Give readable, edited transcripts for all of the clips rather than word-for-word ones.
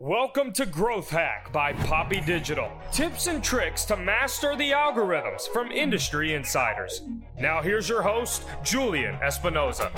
Welcome to Growth Hack by Poppy Digital. Tips and tricks to master the algorithms from industry insiders. Now here's your host, Julian Espinoza.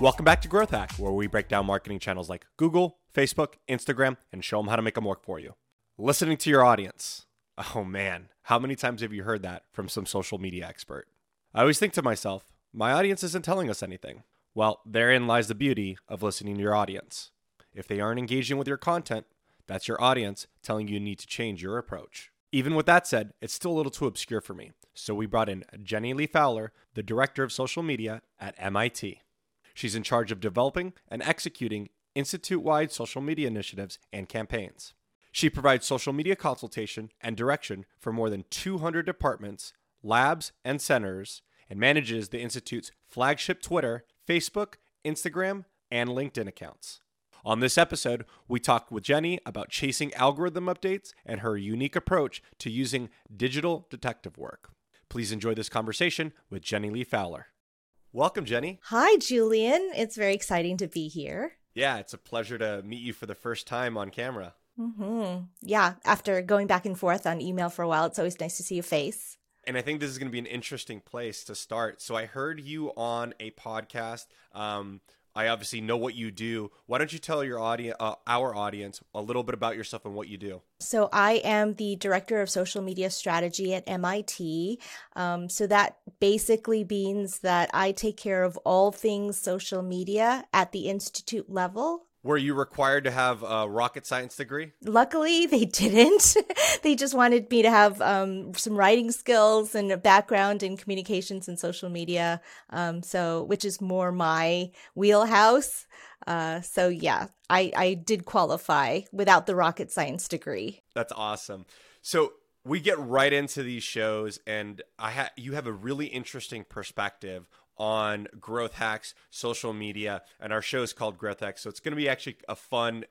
Welcome back to Growth Hack, where we break down marketing channels like Google, Facebook, Instagram, and show them how to make them work for you. Listening to your audience. Oh man, how many times have you heard that from some social media expert? I always think to myself, my audience isn't telling us anything. Well, therein lies the beauty of listening to your audience. If they aren't engaging with your content, that's your audience telling you need to change your approach. Even with that said, it's still a little too obscure for me. So we brought in Jenny Lee Fowler, the director of social media at MIT. She's in charge of developing and executing institute-wide social media initiatives and campaigns. She provides social media consultation and direction for more than 200 departments, labs, and centers, and manages the institute's flagship Twitter, Facebook, Instagram, and LinkedIn accounts. On this episode, we talked with Jenny about chasing algorithm updates and her unique approach to using digital detective work. Please enjoy this conversation with Jenny Lee Fowler. Welcome, Jenny. Hi, Julian. It's very exciting to be here. Yeah, it's a pleasure to meet you for the first time on camera. Yeah, after going back and forth on email for a while, it's always nice to see your face. And I think this is going to be an interesting place to start. So I heard you on a podcast. I obviously know what you do. Why don't you tell your audience, our audience, a little bit about yourself and what you do? So I am the director of social media strategy at MIT. So that basically means that I take care of all things social media at the institute level. Were you required to have a rocket science degree? Luckily, they didn't. They just wanted me to have some writing skills and a background in communications and social media, which is more my wheelhouse. I did qualify without the rocket science degree. That's awesome. So we get right into these shows, and you have a really interesting perspective on growth hacks, social media, and our show is called Growth Hacks. So it's going to be actually a fun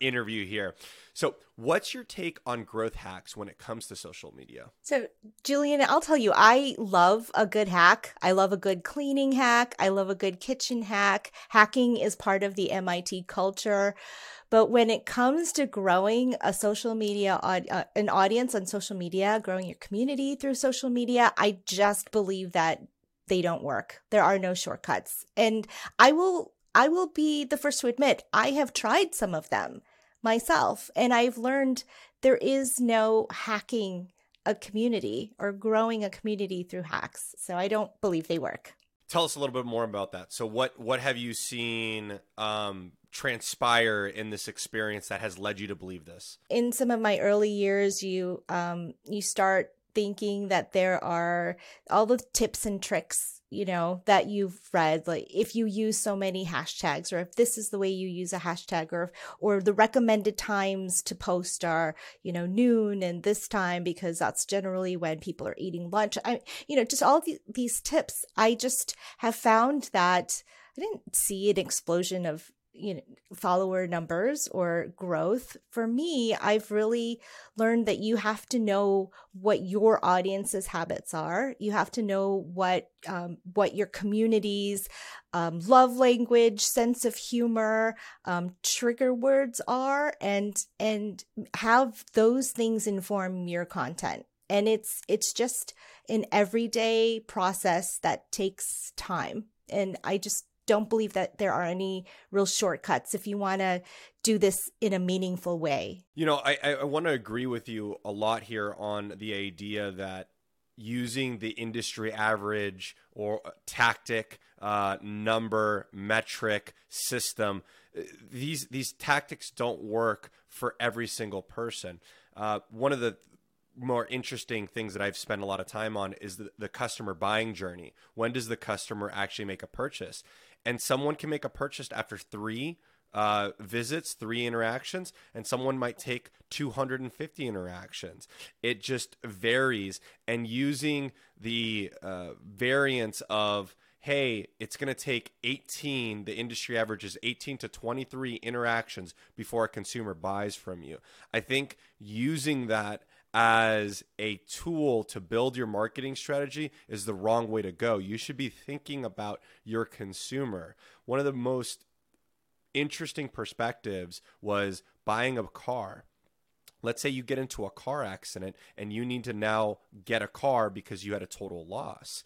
interview here. So what's your take on growth hacks when it comes to social media? So Julian, I'll tell you, I love a good hack. I love a good cleaning hack. I love a good kitchen hack. Hacking is part of the MIT culture. But when it comes to growing a social media, an audience on social media, growing your community through social media, I just believe that they don't work. There are no shortcuts. And I will be the first to admit, I have tried some of them myself, and I've learned there is no hacking a community or growing a community through hacks. So I don't believe they work. Tell us a little bit more about that. So what have you seen transpire in this experience that has led you to believe this? In some of my early years, you start thinking that there are all the tips and tricks, that you've read, like if you use so many hashtags, or if this is the way you use a hashtag, or the recommended times to post are, noon and this time, because that's generally when people are eating lunch. Just all these tips. I just have found that I didn't see an explosion of follower numbers or growth. For me, I've really learned that you have to know what your audience's habits are. You have to know what your community's love language, sense of humor, trigger words are, and have those things inform your content. And it's just an everyday process that takes time. And I just don't believe that there are any real shortcuts if you want to do this in a meaningful way. I want to agree with you a lot here on the idea that using the industry average or tactic, number, metric, system, these tactics don't work for every single person. One of the more interesting things that I've spent a lot of time on is the customer buying journey. When does the customer actually make a purchase? And someone can make a purchase after 3 visits, 3 interactions, and someone might take 250 interactions. It just varies. And using the variance of, hey, it's going to take the industry average is 18 to 23 interactions before a consumer buys from you. I think using that as a tool to build your marketing strategy is the wrong way to go. You should be thinking about your consumer. One of the most interesting perspectives was buying a car. Let's say you get into a car accident and you need to now get a car because you had a total loss.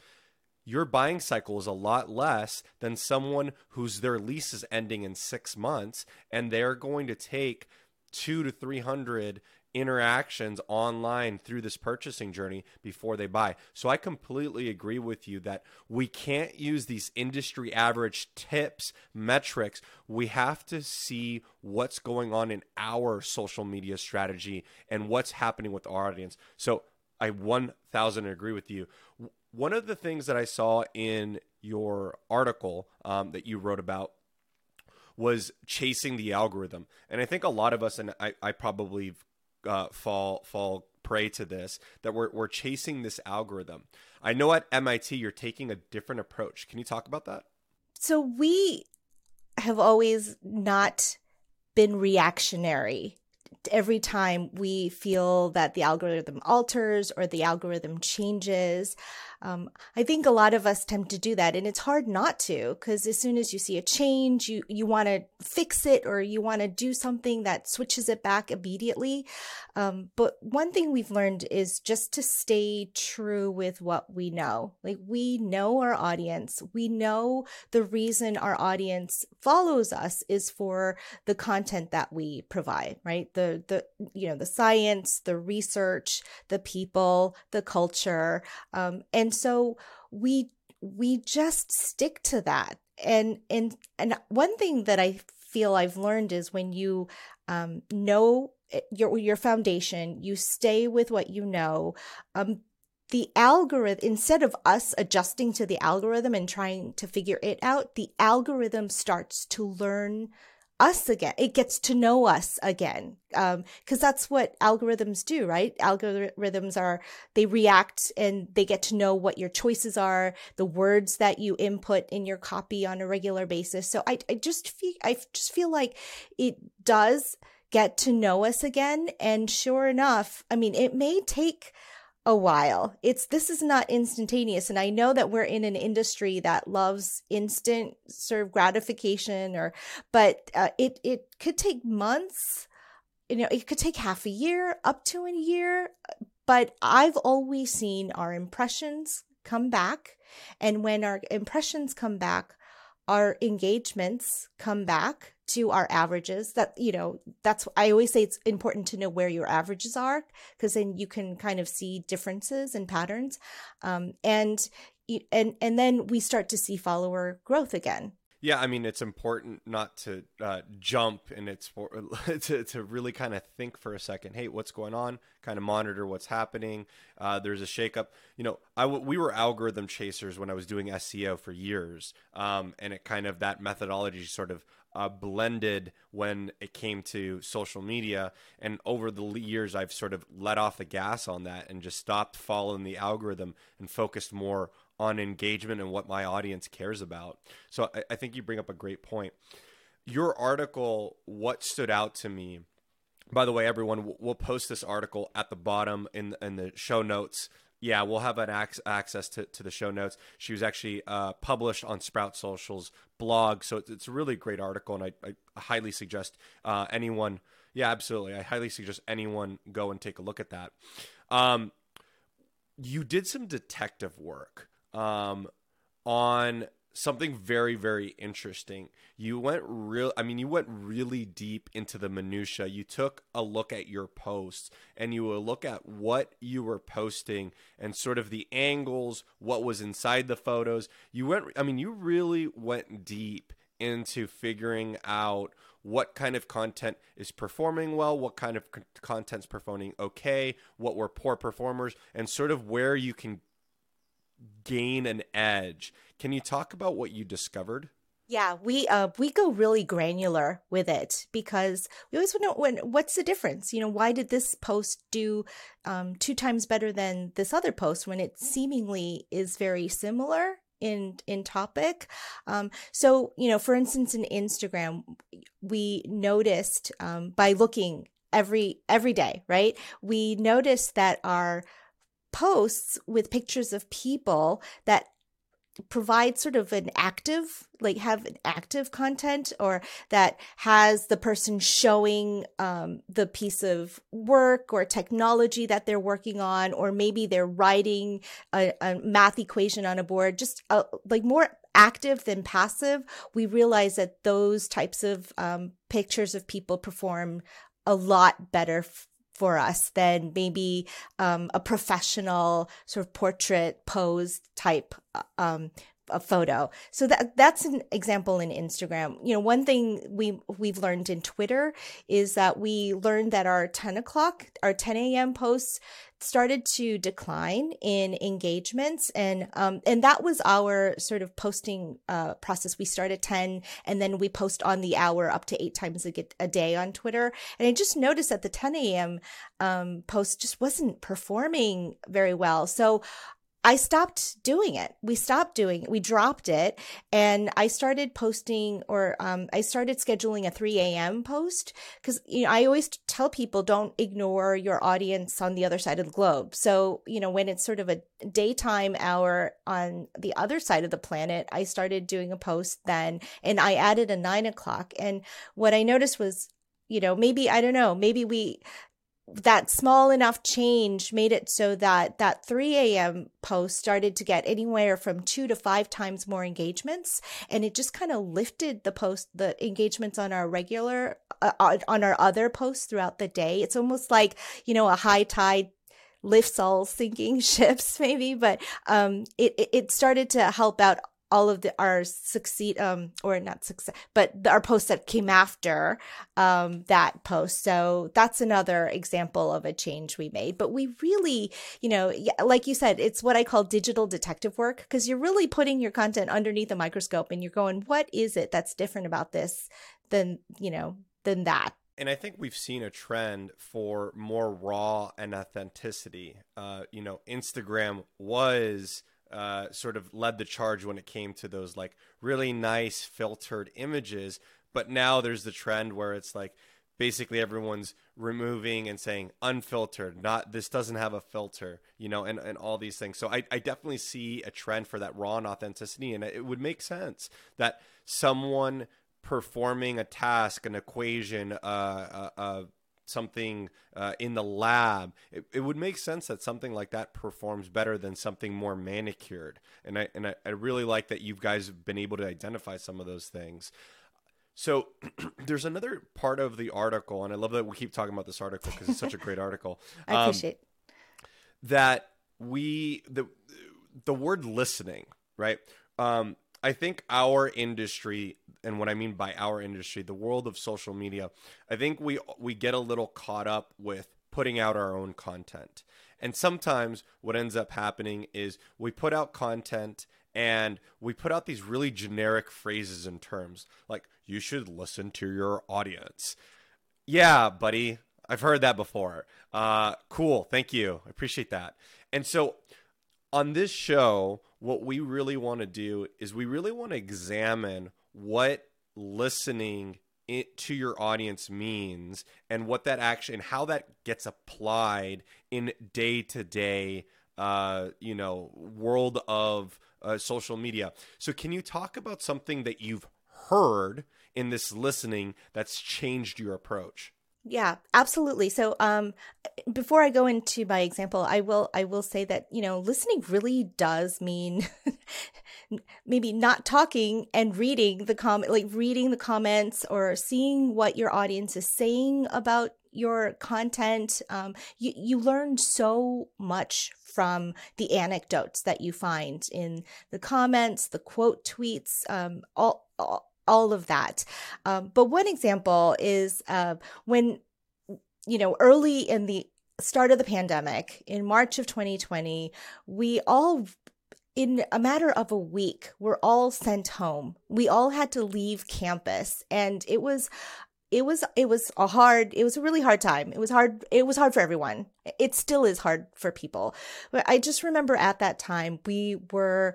Your buying cycle is a lot less than someone whose their lease is ending in 6 months, and they're going to take 200 to 300 interactions online through this purchasing journey before they buy. So I completely agree with you that we can't use these industry average tips, metrics. We have to see what's going on in our social media strategy and what's happening with our audience. So I 1000% agree with you. One of the things that I saw in your article that you wrote about was chasing the algorithm. And I think a lot of us, and I probably fall prey to this, that we're chasing this algorithm. I know at MIT, you're taking a different approach. Can you talk about that? So we have always not been reactionary. Every time we feel that the algorithm alters or the algorithm changes, I think a lot of us tend to do that. And it's hard not to, because as soon as you see a change, you want to fix it, or you want to do something that switches it back immediately. But one thing we've learned is just to stay true with what we know. Like, we know our audience. We know the reason our audience follows us is for the content that we provide, right? The science, the research, the people, the culture. And so we just stick to that. And one thing that I feel I've learned is when you know your foundation, you stay with what you know. The algorithm, instead of us adjusting to the algorithm and trying to figure it out, the algorithm starts to learn us again. It gets to know us again, because that's what algorithms do, right? Algorithms they react, and they get to know what your choices are, the words that you input in your copy on a regular basis. So I just feel like it does get to know us again. And sure enough, I mean, it may take a while. This is not instantaneous. And I know that we're in an industry that loves instant sort of gratification, but it could take months, it could take half a year, up to a year. But I've always seen our impressions come back. And when our impressions come back, our engagements come back to our averages. That's I always say it's important to know where your averages are, because then you can kind of see differences and patterns. And then we start to see follower growth again. Yeah, I mean, it's important not to jump, and it's to really kind of think for a second. Hey, what's going on? Kind of monitor what's happening. There's a shakeup. We were algorithm chasers when I was doing SEO for years, and it kind of, that methodology sort of blended when it came to social media. And over the years, I've sort of let off the gas on that and just stopped following the algorithm and focused more on engagement and what my audience cares about. So I think you bring up a great point. Your article, what stood out to me, by the way, everyone, we'll post this article at the bottom in the show notes. Yeah, we'll have an access to the show notes. She was actually published on Sprout Social's blog. So it's a really great article. And I highly suggest anyone. Yeah, absolutely. I highly suggest anyone go and take a look at that. You did some detective work on something very, very interesting. You went really deep into the minutia. You took a look at your posts, and you will look at what you were posting and sort of the angles, what was inside the photos. You really went deep into figuring out what kind of content is performing well, what kind of content's performing okay, what were poor performers, and sort of where you can gain an edge. Can you talk about what you discovered? Yeah, we go really granular with it, because we always want to know what's the difference. Why did this post do 2 times better than this other post when it seemingly is very similar in topic? So for instance, in Instagram, we noticed by looking every day, right? We noticed that our posts with pictures of people that provide sort of an active, like have an active content, or that has the person showing the piece of work or technology that they're working on, or maybe they're writing a math equation on a board, just like more active than passive. We realize that those types of pictures of people perform a lot better for us than maybe a professional sort of portrait pose type of photo. So that's an example in Instagram. You know, one thing we've learned in Twitter is that we learned that our 10 a.m. posts started to decline in engagements, and that was our sort of posting process. We start at 10, and then we post on the hour up to 8 times a day on Twitter. And I just noticed that the 10 a.m. post just wasn't performing very well. So I stopped doing it. We dropped it, and I started posting, or I started scheduling a 3 a.m. post, because I always tell people, don't ignore your audience on the other side of the globe. So, when it's sort of a daytime hour on the other side of the planet, I started doing a post then, and I added a 9 o'clock. And what I noticed was, that small enough change made it so that 3 a.m. post started to get anywhere from 2 to 5 times more engagements. And it just kind of lifted the engagements on our regular, on our other posts throughout the day. It's almost like, a high tide lifts all sinking ships maybe, but it started to help out all of our our posts that came after that post. So that's another example of a change we made. But we really, like you said, it's what I call digital detective work, because you're really putting your content underneath a microscope and you're going, what is it that's different about this than that? And I think we've seen a trend for more raw and authenticity. Instagram was sort of led the charge when it came to those like really nice filtered images. But now there's the trend where it's like basically everyone's removing and saying unfiltered, this doesn't have a filter, and all these things. So I definitely see a trend for that raw and authenticity. And it would make sense that someone performing a task, an equation, something in the lab, it would make sense that something like that performs better than something more manicured. And I really like that you guys have been able to identify some of those things. So there's another part of the article, and I love that we keep talking about this article because it's such a great article. I appreciate that the word listening, right? I think our industry, and what I mean by our industry, the world of social media, I think we get a little caught up with putting out our own content. And sometimes what ends up happening is we put out content and we put out these really generic phrases and terms, like, you should listen to your audience. Yeah, buddy, I've heard that before. Cool, thank you, I appreciate that. And so on this show, what we really want to do is we really want to examine what listening to your audience means, and what that action, and how that gets applied in day-to-day, world of social media. So can you talk about something that you've heard in this listening that's changed your approach? Yeah, absolutely. So, before I go into my example, I will say that, listening really does mean maybe not talking and reading the comments, or seeing what your audience is saying about your content. You learn so much from the anecdotes that you find in the comments, the quote tweets, all of that. But one example is when, early in the start of the pandemic, in March of 2020, we all, in a matter of a week, were all sent home. We all had to leave campus, and it was a really hard time. It was hard for everyone. It still is hard for people. But I just remember at that time, we were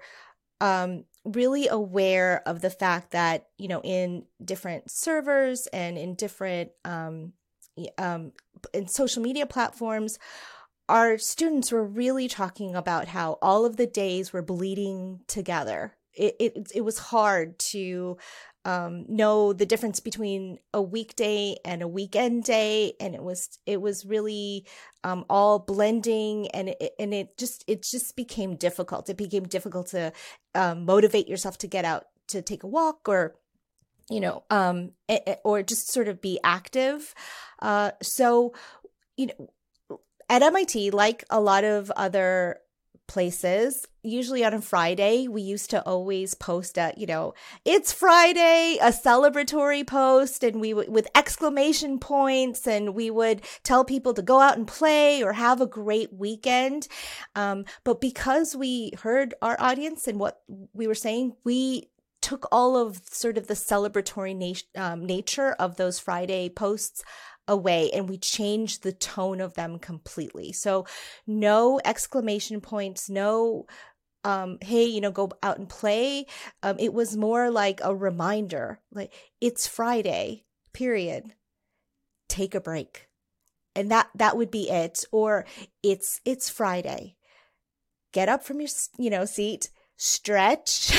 really aware of the fact that, in different servers and in different in social media platforms, our students were really talking about how all of the days were bleeding together. It was hard to know the difference between a weekday and a weekend day, and it was really all blending, and it just became difficult. It became difficult to motivate yourself to get out to take a walk, or or just sort of be active. So at MIT, like a lot of other places, usually on a Friday, we used to always post a, it's Friday, a celebratory post, and we would with exclamation points, and we would tell people to go out and play or have a great weekend. But because we heard our audience and what we were saying, we took all of sort of the celebratory nature of those Friday posts away, and we changed the tone of them completely. So no exclamation points, no, hey, go out and play. It was more like a reminder, like, it's Friday, period. Take a break. And that would be it. Or it's Friday. Get up from your, seat, stretch,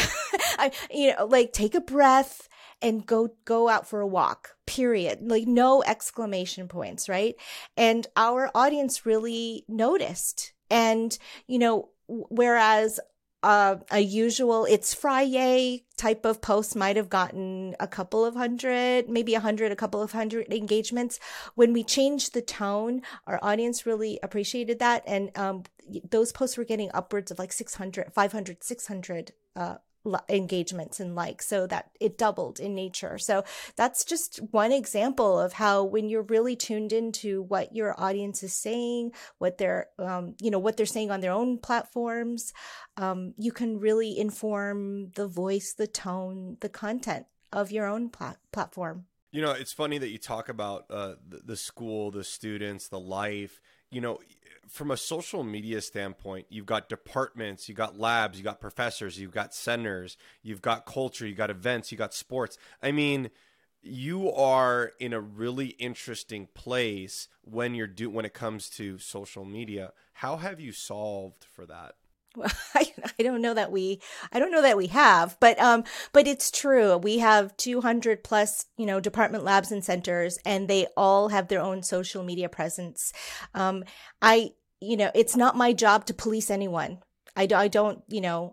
take a breath and go out for a walk, period. Like, no exclamation points, right? And our audience really noticed. And, whereas a usual it's Friday type of post might have gotten a couple of hundred, maybe 100, a couple of hundred engagements. When we changed the tone, our audience really appreciated that. And those posts were getting upwards of like 500, 600 engagements and likes, so that it doubled in nature. So that's just one example of how, when you're really tuned into what your audience is saying, what they're what they're saying on their own platforms, you can really inform the voice, the tone, the content of your own platform. It's funny that you talk about the school, the students, the life. From a social media standpoint, you've got departments, you've got labs, you've got professors, you've got centers, you've got culture, you've got events, you've got sports. I mean, you are in a really interesting place when it comes to social media. How have you solved for that? Well, I don't know that we have, but it's true. We have 200 plus, department labs and centers, and they all have their own social media presence. It's not my job to police anyone. I don't do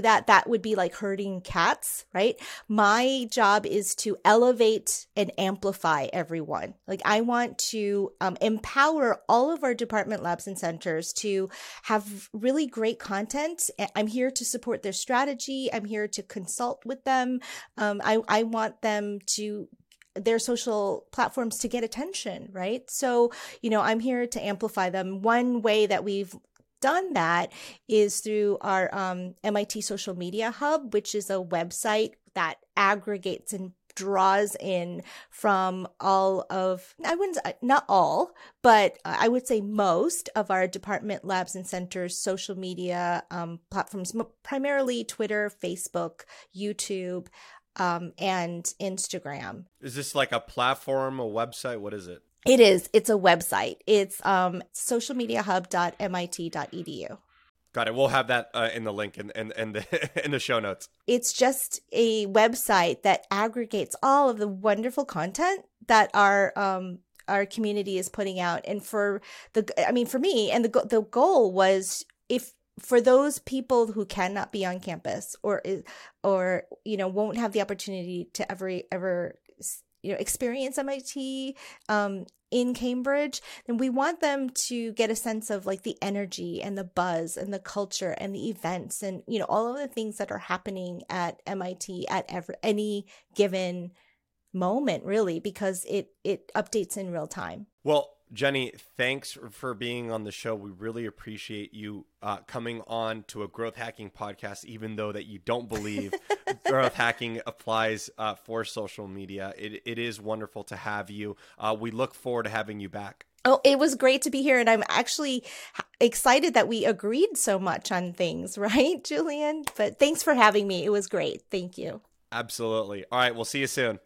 that. That would be like herding cats, right? My job is to elevate and amplify everyone. Like, I want to empower all of our department labs and centers to have really great content. I'm here to support their strategy. I'm here to consult with them. I want them to their social platforms to get attention, right? So, I'm here to amplify them. One way that we've done that is through our MIT Social Media Hub, which is a website that aggregates and draws in from I would say most of our department labs and centers' social media platforms, primarily Twitter, Facebook, YouTube, and Instagram. Is this like a platform, a website? What is it? It is. It's a website. It's socialmediahub.mit.edu. Got it. We'll have that in the link in the show notes. It's just a website that aggregates all of the wonderful content that our community is putting out. And for me, and the goal was, if for those people who cannot be on campus or won't have the opportunity to ever experience MIT in Cambridge, then we want them to get a sense of like the energy and the buzz and the culture and the events and all of the things that are happening at MIT at any given moment, really, because it updates in real time. Well, Jenny, thanks for being on the show. We really appreciate you coming on to a growth hacking podcast, even though that you don't believe growth hacking applies for social media. It is wonderful to have you. We look forward to having you back. Oh, it was great to be here. And I'm actually excited that we agreed so much on things, right, Julian? But thanks for having me. It was great. Thank you. Absolutely. All right. We'll see you soon.